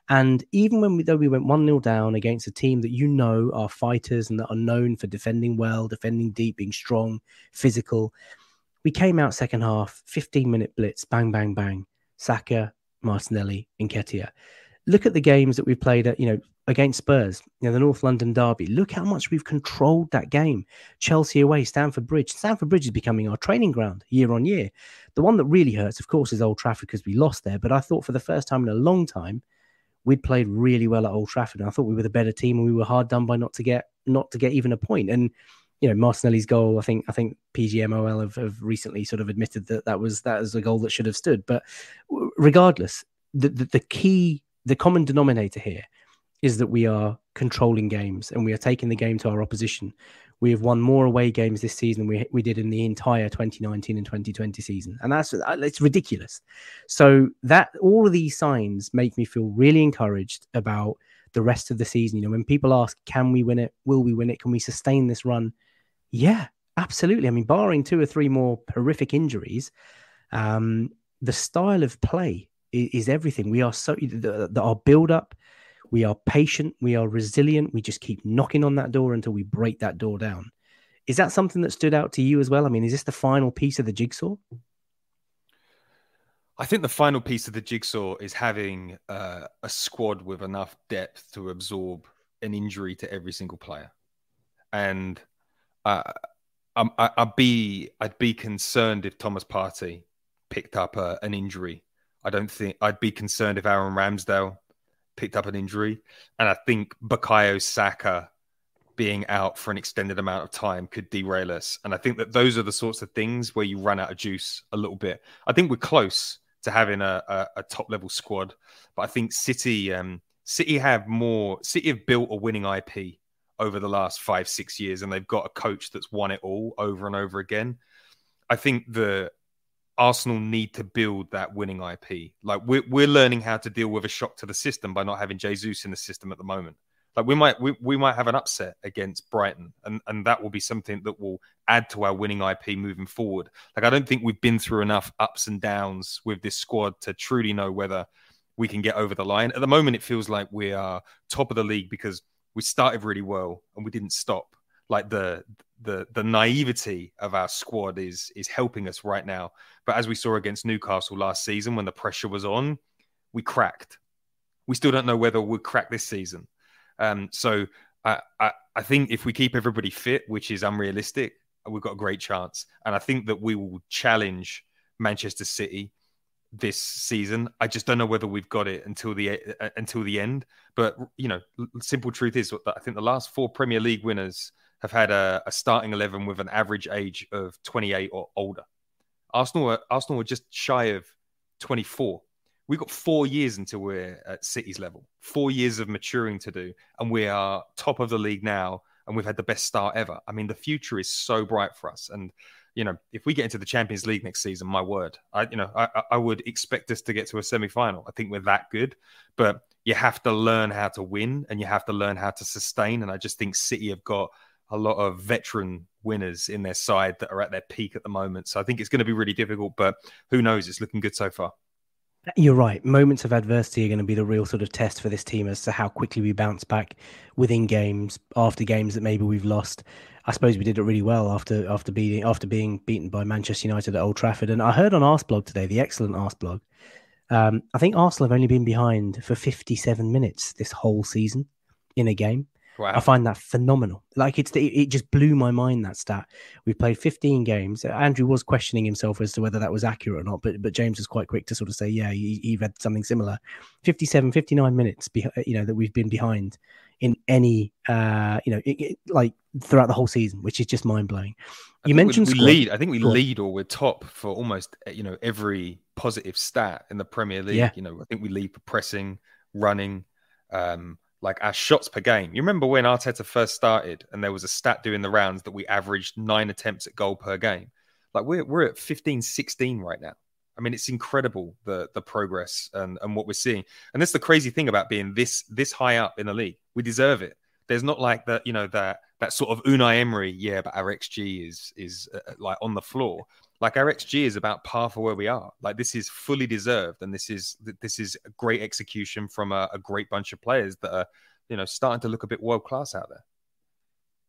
And even though we went 1-0 down against a team that you know are fighters and that are known for defending well, defending deep, being strong, physical, we came out second half, 15-minute blitz, bang, bang, bang, Saka, Martinelli, Nketiah. Look at the games that we've played at, you know, against Spurs, you know, the North London derby. Look how much we've controlled that game. Chelsea away, Stamford Bridge. Stamford Bridge is becoming our training ground year on year. The one that really hurts, of course, is Old Trafford because we lost there. But I thought for the first time in a long time, we'd played really well at Old Trafford. And I thought we were the better team and we were hard done by not to get even a point. And, you know, Martinelli's goal, I think PGMOL have recently sort of admitted that was a goal that should have stood. But regardless, the common denominator here is that we are controlling games and we are taking the game to our opposition. We have won more away games this season than we did in the entire 2019 and 2020 season. And it's ridiculous. So that all of these signs make me feel really encouraged about the rest of the season. You know, when people ask, can we win it? Will we win it? Can we sustain this run? Yeah, absolutely. I mean, barring 2 or 3 more horrific injuries, the style of play is everything. We are so our build up, we are patient, we are resilient. We just keep knocking on that door until we break that door down. Is that something that stood out to you as well? I mean, is this the final piece of the jigsaw? I think the final piece of the jigsaw is having a squad with enough depth to absorb an injury to every single player. And I'd be concerned if Thomas Partey picked up an injury. I don't think I'd be concerned if Aaron Ramsdale picked up an injury. And I think Bakayo Saka being out for an extended amount of time could derail us. And I think that those are the sorts of things where you run out of juice a little bit. I think we're close to having a top level squad, but I think City have built a winning IP over the last 5-6 years. And they've got a coach that's won it all over and over again. I think the Arsenal need to build that winning IP. Like, we're learning how to deal with a shock to the system by not having Jesus in the system at the moment. Like, we might have an upset against Brighton, and that will be something that will add to our winning IP moving forward. Like, I don't think we've been through enough ups and downs with this squad to truly know whether we can get over the line. At the moment, it feels like we are top of the league because we started really well and we didn't stop. Like, the naivety of our squad is helping us right now. But as we saw against Newcastle last season, when the pressure was on, we cracked. We still don't know whether we'll crack this season. So I think if we keep everybody fit, which is unrealistic, we've got a great chance. And I think that we will challenge Manchester City this season. I just don't know whether we've got it until the end. But, you know, simple truth is that I think the last 4 Premier League winners have had a starting 11 with an average age of 28 or older. Arsenal are just shy of 24. We've got 4 years until we're at City's level. 4 years of maturing to do. And we are top of the league now. And we've had the best start ever. I mean, the future is so bright for us. And, you know, if we get into the Champions League next season, my word, I would expect us to get to a semi-final. I think we're that good. But you have to learn how to win and you have to learn how to sustain. And I just think City have got a lot of veteran winners in their side that are at their peak at the moment. So I think it's going to be really difficult. But who knows? It's looking good so far. You're right. Moments of adversity are going to be the real sort of test for this team as to how quickly we bounce back within games, after games that maybe we've lost. I suppose we did it really well after being beaten by Manchester United at Old Trafford. And I heard on Arsblog today, the excellent Arsblog, I think Arsenal have only been behind for 57 minutes this whole season in a game. Wow. I find that phenomenal. Like, it just blew my mind, that stat. We've played 15 games. Andrew was questioning himself as to whether that was accurate or not, but James was quite quick to sort of say, yeah, you've had something similar. 57, 59 minutes, you know, that we've been behind in any, like throughout the whole season, which is just mind blowing. You mentioned we lead. I think we lead or we're top for almost, you know, every positive stat in the Premier League. Yeah. You know, I think we lead for pressing, running, like our shots per game. You remember when Arteta first started and there was a stat doing the rounds that we averaged 9 attempts at goal per game. Like we're at 15, 16 right now. I mean, it's incredible the progress and what we're seeing. And that's the crazy thing about being this high up in the league. We deserve it. There's not like that, you know, that sort of Unai Emery. Yeah, but our XG is like on the floor. Like our XG is about par for where we are. Like this is fully deserved, and this is a great execution from a great bunch of players that are, you know, starting to look a bit world class out there.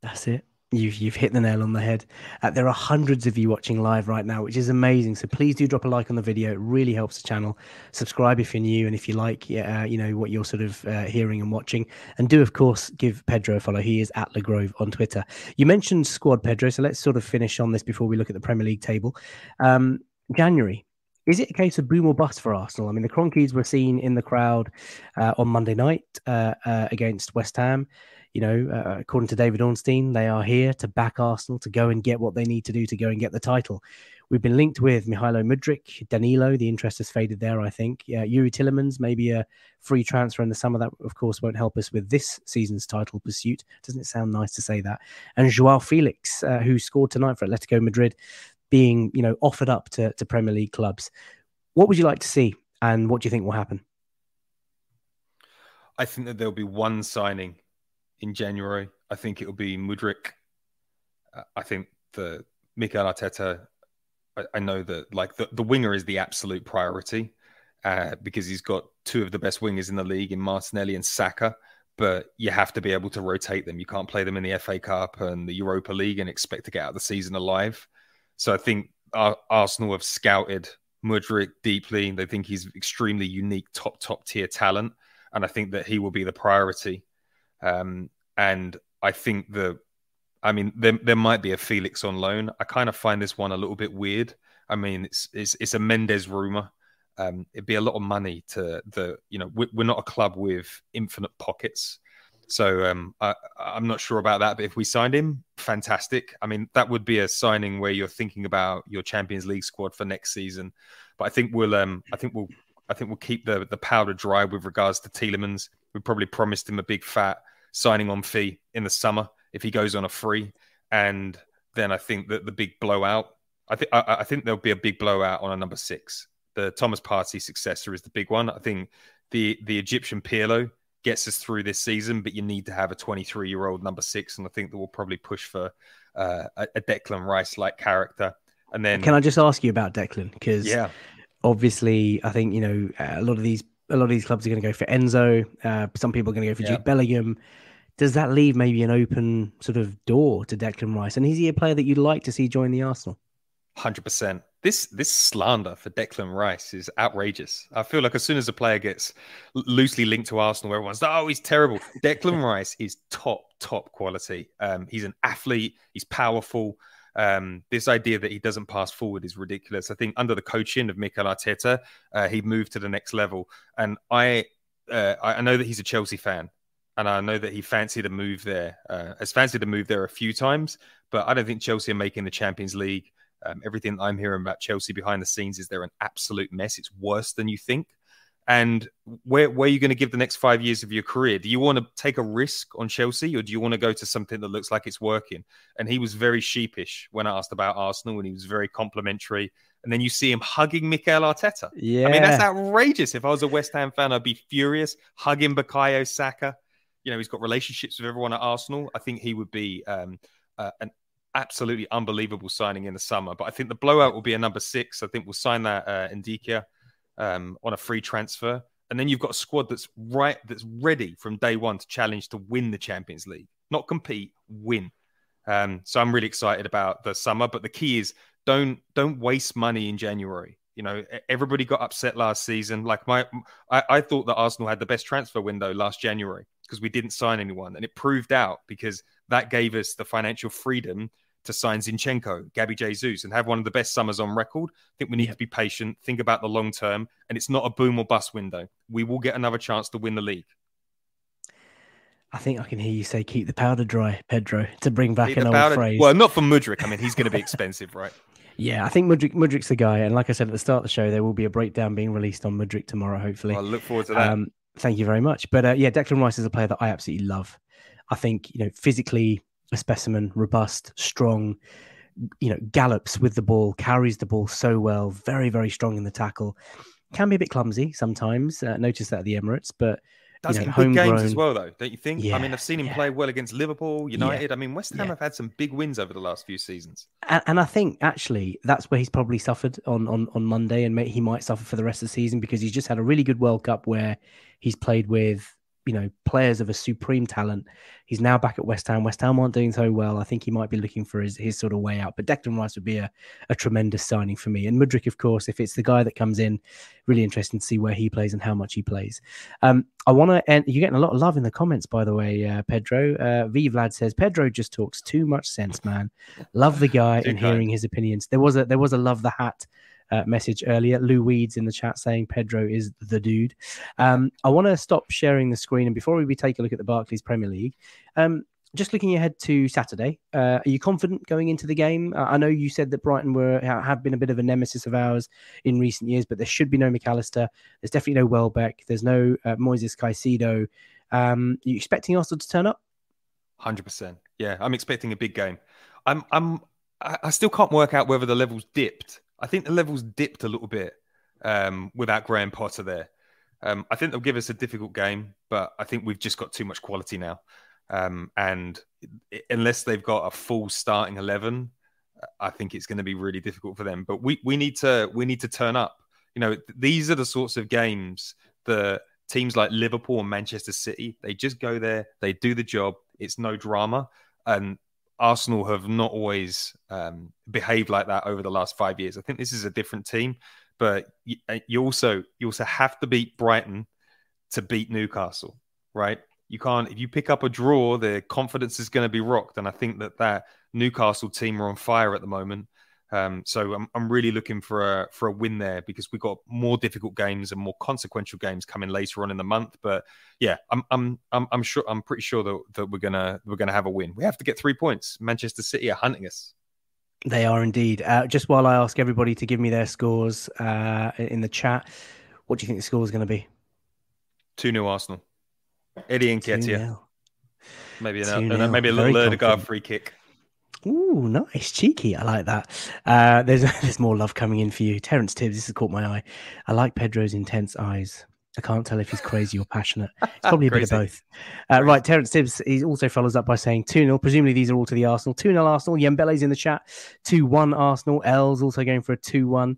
That's it. You've hit the nail on the head. There are hundreds of you watching live right now, which is amazing. So please do drop a like on the video. It really helps the channel. Subscribe if you're new and if you like, you know, what you're sort of hearing and watching. And do, of course, give Pedro a follow. He is at Le Grove on Twitter. You mentioned squad, Pedro. So let's sort of finish on this before we look at the Premier League table. January. Is it a case of boom or bust for Arsenal? I mean, the Cronkies were seen in the crowd on Monday night against West Ham. You know, according to David Ornstein, they are here to back Arsenal to go and get what they need to do to go and get the title. We've been linked with Mihailo Mudrik, Danilo. The interest has faded there, I think. Yuri Tillemans, maybe a free transfer in the summer. That, of course, won't help us with this season's title pursuit. Doesn't it sound nice to say that? And Joao Felix, who scored tonight for Atletico Madrid, being, you know, offered up to Premier League clubs. What would you like to see and what do you think will happen? I think that there'll be one signing in January. I think it'll be Mudrik. I think the Mikel Arteta, I know that like the winger is the absolute priority because he's got two of the best wingers in the league in Martinelli and Saka. But you have to be able to rotate them. You can't play them in the FA Cup and the Europa League and expect to get out of the season alive. So I think Arsenal have scouted Mudrik deeply. They think he's extremely unique, top tier talent. And I think that he will be the priority. And I think there might be a Felix on loan. I kind of find this one a little bit weird. I mean, it's a Mendes rumor. It'd be a lot of money to the, you know, we're not a club with infinite pockets. So I'm not sure about that. But if we signed him, fantastic. I mean, that would be a signing where you're thinking about your Champions League squad for next season. But I think we'll keep the powder dry with regards to Tielemans. We probably promised him a big fat signing on fee in the summer if he goes on a free. And then I think that the big blowout I think there'll be a big blowout on a number 6. The Thomas Partey successor is the big one. I think the Egyptian Pirlo gets us through this season, but you need to have a 23-year-old number 6, and I think that we'll probably push for a Declan Rice-like character. And then, can I just ask you about Declan? Because obviously, I think a lot of these clubs are going to go for Enzo. Some people are going to go for Jude Bellingham. Does that leave maybe an open sort of door to Declan Rice? And is he a player that you'd like to see join the Arsenal? 100%. This slander for Declan Rice is outrageous. I feel like as soon as a player gets loosely linked to Arsenal, everyone's like, oh, he's terrible. Declan Rice is top quality. He's an athlete. He's powerful. This idea that he doesn't pass forward is ridiculous. I think under the coaching of Mikel Arteta, he moved to the next level. And I know that he's a Chelsea fan. And I know that he fancied a move there. Has fancied a move there a few times. But I don't think Chelsea are making the Champions League. Everything I'm hearing about Chelsea behind the scenes is they're an absolute mess. It's worse than you think. And where are you going to give the next 5 years of your career? Do you want to take a risk on Chelsea, or do you want to go to something that looks like it's working? And he was very sheepish when asked about Arsenal, and he was very complimentary. And then you see him hugging Mikel Arteta. Yeah. I mean, that's outrageous. If I was a West Ham fan, I'd be furious. Hugging Bakayo Saka. You know, he's got relationships with everyone at Arsenal. I think he would be an absolutely unbelievable signing in the summer. But I think the blowout will be a number 6. I think we'll sign that Nketiah on a free transfer. And then you've got a squad that's ready from day one to challenge to win the Champions League. Not compete, win. So I'm really excited about the summer. But the key is don't waste money in January. You know, everybody got upset last season. Like I thought that Arsenal had the best transfer window last January because we didn't sign anyone. And it proved out because that gave us the financial freedom to sign Zinchenko, Gabi Jesus, and have one of the best summers on record. I think we need to be patient, think about the long term, and it's not a boom or bust window. We will get another chance to win the league. I think I can hear you say keep the powder dry, Pedro, to bring back an old phrase. Well, not for Mudrik. I mean, he's going to be expensive, right? Yeah, I think Mudrik's the guy. And like I said at the start of the show, there will be a breakdown being released on Mudrik tomorrow, hopefully. I look forward to that. Thank you very much. But Declan Rice is a player that I absolutely love. I think, you know, physically a specimen, robust, strong, you know, gallops with the ball, carries the ball so well, very, very strong in the tackle. Can be a bit clumsy sometimes. Notice that at the Emirates, but does have good games as well, though, don't you think? Yeah, I mean, I've seen him play well against Liverpool, United. I mean, West Ham have had some big wins over the last few seasons. And I think, actually, that's where he's probably suffered on Monday, and he might suffer for the rest of the season because he's just had a really good World Cup where he's played with, you know, players of a supreme talent. He's now back at West Ham. West Ham aren't doing so well. I think he might be looking for his sort of way out. But Declan Rice would be a tremendous signing for me. And Mudrik, of course, if it's the guy that comes in, really interesting to see where he plays and how much he plays. I want to end. You're getting a lot of love in the comments, by the way, Pedro. V Vlad says, Pedro just talks too much sense, man. Love the guy and hearing his opinions. There was a love the hat message earlier. Lou Weeds in the chat saying Pedro is the dude. I want to stop sharing the screen, and before we take a look at the Barclays Premier League, just looking ahead to Saturday, are you confident going into the game? I know you said that Brighton have been a bit of a nemesis of ours in recent years, but there should be no McAllister. There's definitely no Welbeck. There's no Moises Caicedo. Are you expecting Arsenal to turn up? 100%. Yeah, I'm expecting a big game. I still can't work out whether the level's dipped. I think the level's dipped a little bit without Graham Potter there. I think they'll give us a difficult game, but I think we've just got too much quality now. And unless they've got a full starting 11, I think it's going to be really difficult for them. But we need to turn up. You know, these are the sorts of games that teams like Liverpool and Manchester City, they just go there, they do the job. It's no drama. And Arsenal have not always behaved like that over the last 5 years. I think this is a different team, but you also have to beat Brighton to beat Newcastle, right? You can't, if you pick up a draw, their confidence is going to be rocked. And I think that Newcastle team are on fire at the moment. So I'm really looking for a win there because we've got more difficult games and more consequential games coming later on in the month. But yeah, I'm pretty sure that we're gonna have a win. We have to get 3 points. Manchester City are hunting us. They are indeed. Just while I ask everybody to give me their scores in the chat, what do you think the score is going to be? 2-0 Arsenal. Eddie Nketiah. Maybe a little Erdegaard free kick. Ooh, nice, cheeky. I like that. There's more love coming in for you. Terence Tibbs, this has caught my eye. I like Pedro's intense eyes. I can't tell if he's crazy or passionate. It's probably a bit of both. Right, Terence Tibbs, he also follows up by saying 2-0. Presumably these are all to the Arsenal. 2-0 Arsenal. Yembele's in the chat. 2-1 Arsenal. L's also going for a 2-1.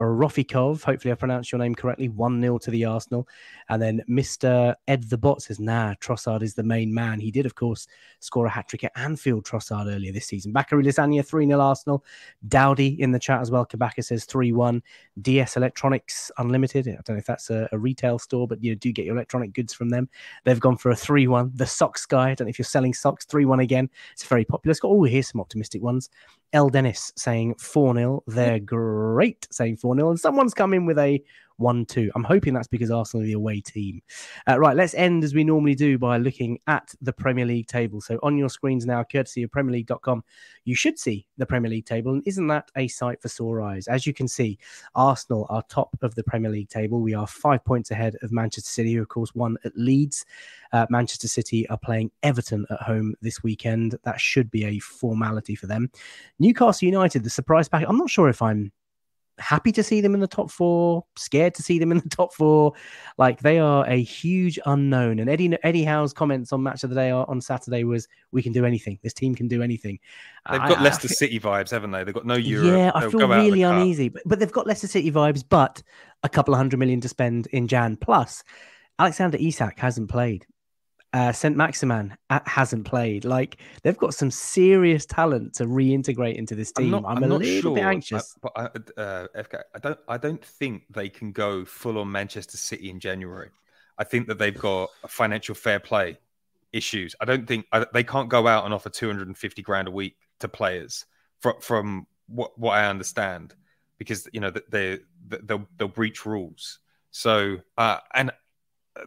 Rofikov, hopefully I pronounced your name correctly, 1-0 to the Arsenal. And then Mr. Ed the Bot says, nah, Trossard is the main man. He did, of course, score a hat-trick at Anfield, Trossard, earlier this season. Bakary Lasagna, 3-0 Arsenal. Dowdy in the chat as well. Kabaka says 3-1. DS Electronics Unlimited. I don't know if that's a retail store, but you know, do get your electronic goods from them. They've gone for a 3-1. The Socks Guy, I don't know if you're selling socks, 3-1 again. It's very popular. It's got, oh, here's some optimistic ones. L. Dennis saying 4-0. They're great, saying 4-0. And someone's come in with a 1-2. I'm hoping that's because Arsenal are the away team. Right, let's end as we normally do by looking at the Premier League table. So on your screens now, courtesy of PremierLeague.com, you should see the Premier League table. And isn't that a sight for sore eyes? As you can see, Arsenal are top of the Premier League table. We are 5 points ahead of Manchester City, who, of course, won at Leeds. Manchester City are playing Everton at home this weekend. That should be a formality for them. Newcastle United, the surprise pack. I'm not sure if I'm happy to see them in the top four, scared to see them in the top four. Like, they are a huge unknown. And Eddie Howe's comments on Match of the Day on Saturday was, we can do anything. This team can do anything. They've got Leicester City vibes, haven't they? They've got no Europe. Yeah, I feel really uneasy. But they've got Leicester City vibes, but a couple of $100 million to spend in Jan. Plus, Alexander Isak hasn't played. Saint-Maximin hasn't played. Like, they've got some serious talent to reintegrate into this team. I'm a little bit anxious. FK, I don't think they can go full on Manchester City in January. I think that they've got financial fair play issues. I don't think they can't go out and offer $250,000 a week to players from what I understand, because you know that they'll breach rules. So and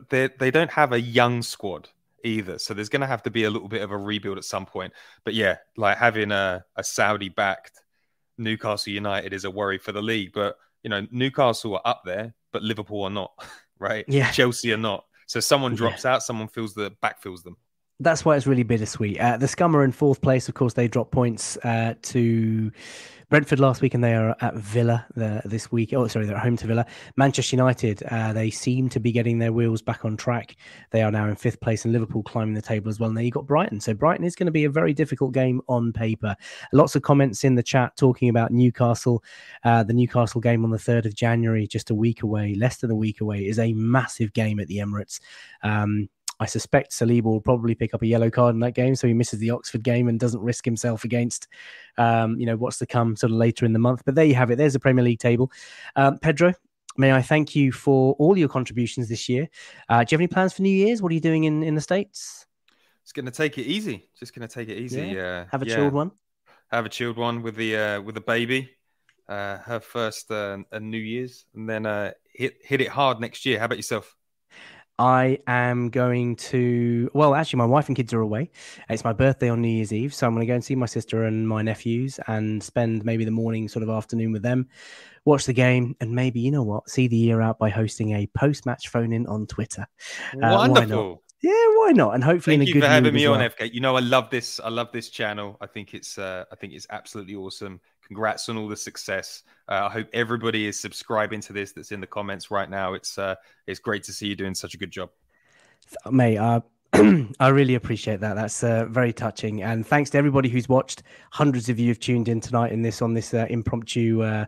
they don't have a young squad either, so there's going to have to be a little bit of a rebuild at some point. But yeah, like having a Saudi-backed Newcastle United is a worry for the league. But you know, Newcastle are up there, but Liverpool are not, right? Yeah, Chelsea are not. So someone drops out, someone backfills them. That's why it's really bittersweet. The Scum are in fourth place. Of course, they dropped points to Brentford last week, and they are at Villa this week. Oh, sorry, they're at home to Villa. Manchester United, they seem to be getting their wheels back on track. They are now in fifth place, and Liverpool climbing the table as well. And there you've got Brighton. So Brighton is going to be a very difficult game on paper. Lots of comments in the chat talking about Newcastle. The Newcastle game on the 3rd of January, just a week away, less than a week away, is a massive game at the Emirates. I suspect Saliba will probably pick up a yellow card in that game, so he misses the Oxford game and doesn't risk himself against, what's to come sort of later in the month. But there you have it. There's the Premier League table. Pedro, may I thank you for all your contributions this year. Do you have any plans for New Year's? What are you doing in the States? Just going to take it easy. Yeah. Have a chilled one. Have a chilled one with the baby. Her first New Year's, and then hit it hard next year. How about yourself? I am going to... Well, actually, my wife and kids are away. It's my birthday on New Year's Eve, so I'm going to go and see my sister and my nephews and spend maybe the morning, sort of afternoon with them, watch the game, and maybe, you know what, see the year out by hosting a post-match phone-in on Twitter. Wonderful. Why not? And hopefully in a good mood. Thank you for having me on, FK. You know, I love this. I love this channel. I think it's absolutely awesome. Congrats on all the success. I hope everybody is subscribing to this that's in the comments right now. It's great to see you doing such a good job. Mate, I really appreciate that. That's very touching. And thanks to everybody who's watched. Hundreds of you have tuned in tonight on this impromptu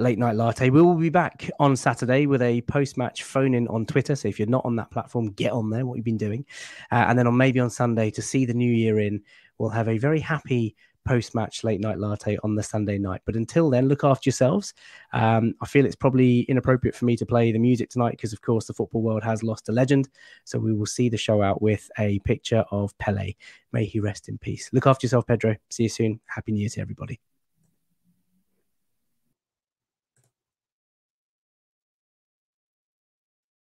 late night latte. We will be back on Saturday with a post-match phone-in on Twitter. So if you're not on that platform, get on there, what you've been doing. And then maybe on Sunday, to see the new year in, we'll have a very happy post-match late night latte on the Sunday night. But until then, look after yourselves. I feel it's probably inappropriate for me to play the music tonight because, of course, the football world has lost a legend. So we will see the show out with a picture of Pelé. May he rest in peace. Look after yourself, Pedro. See you soon. Happy New Year to everybody.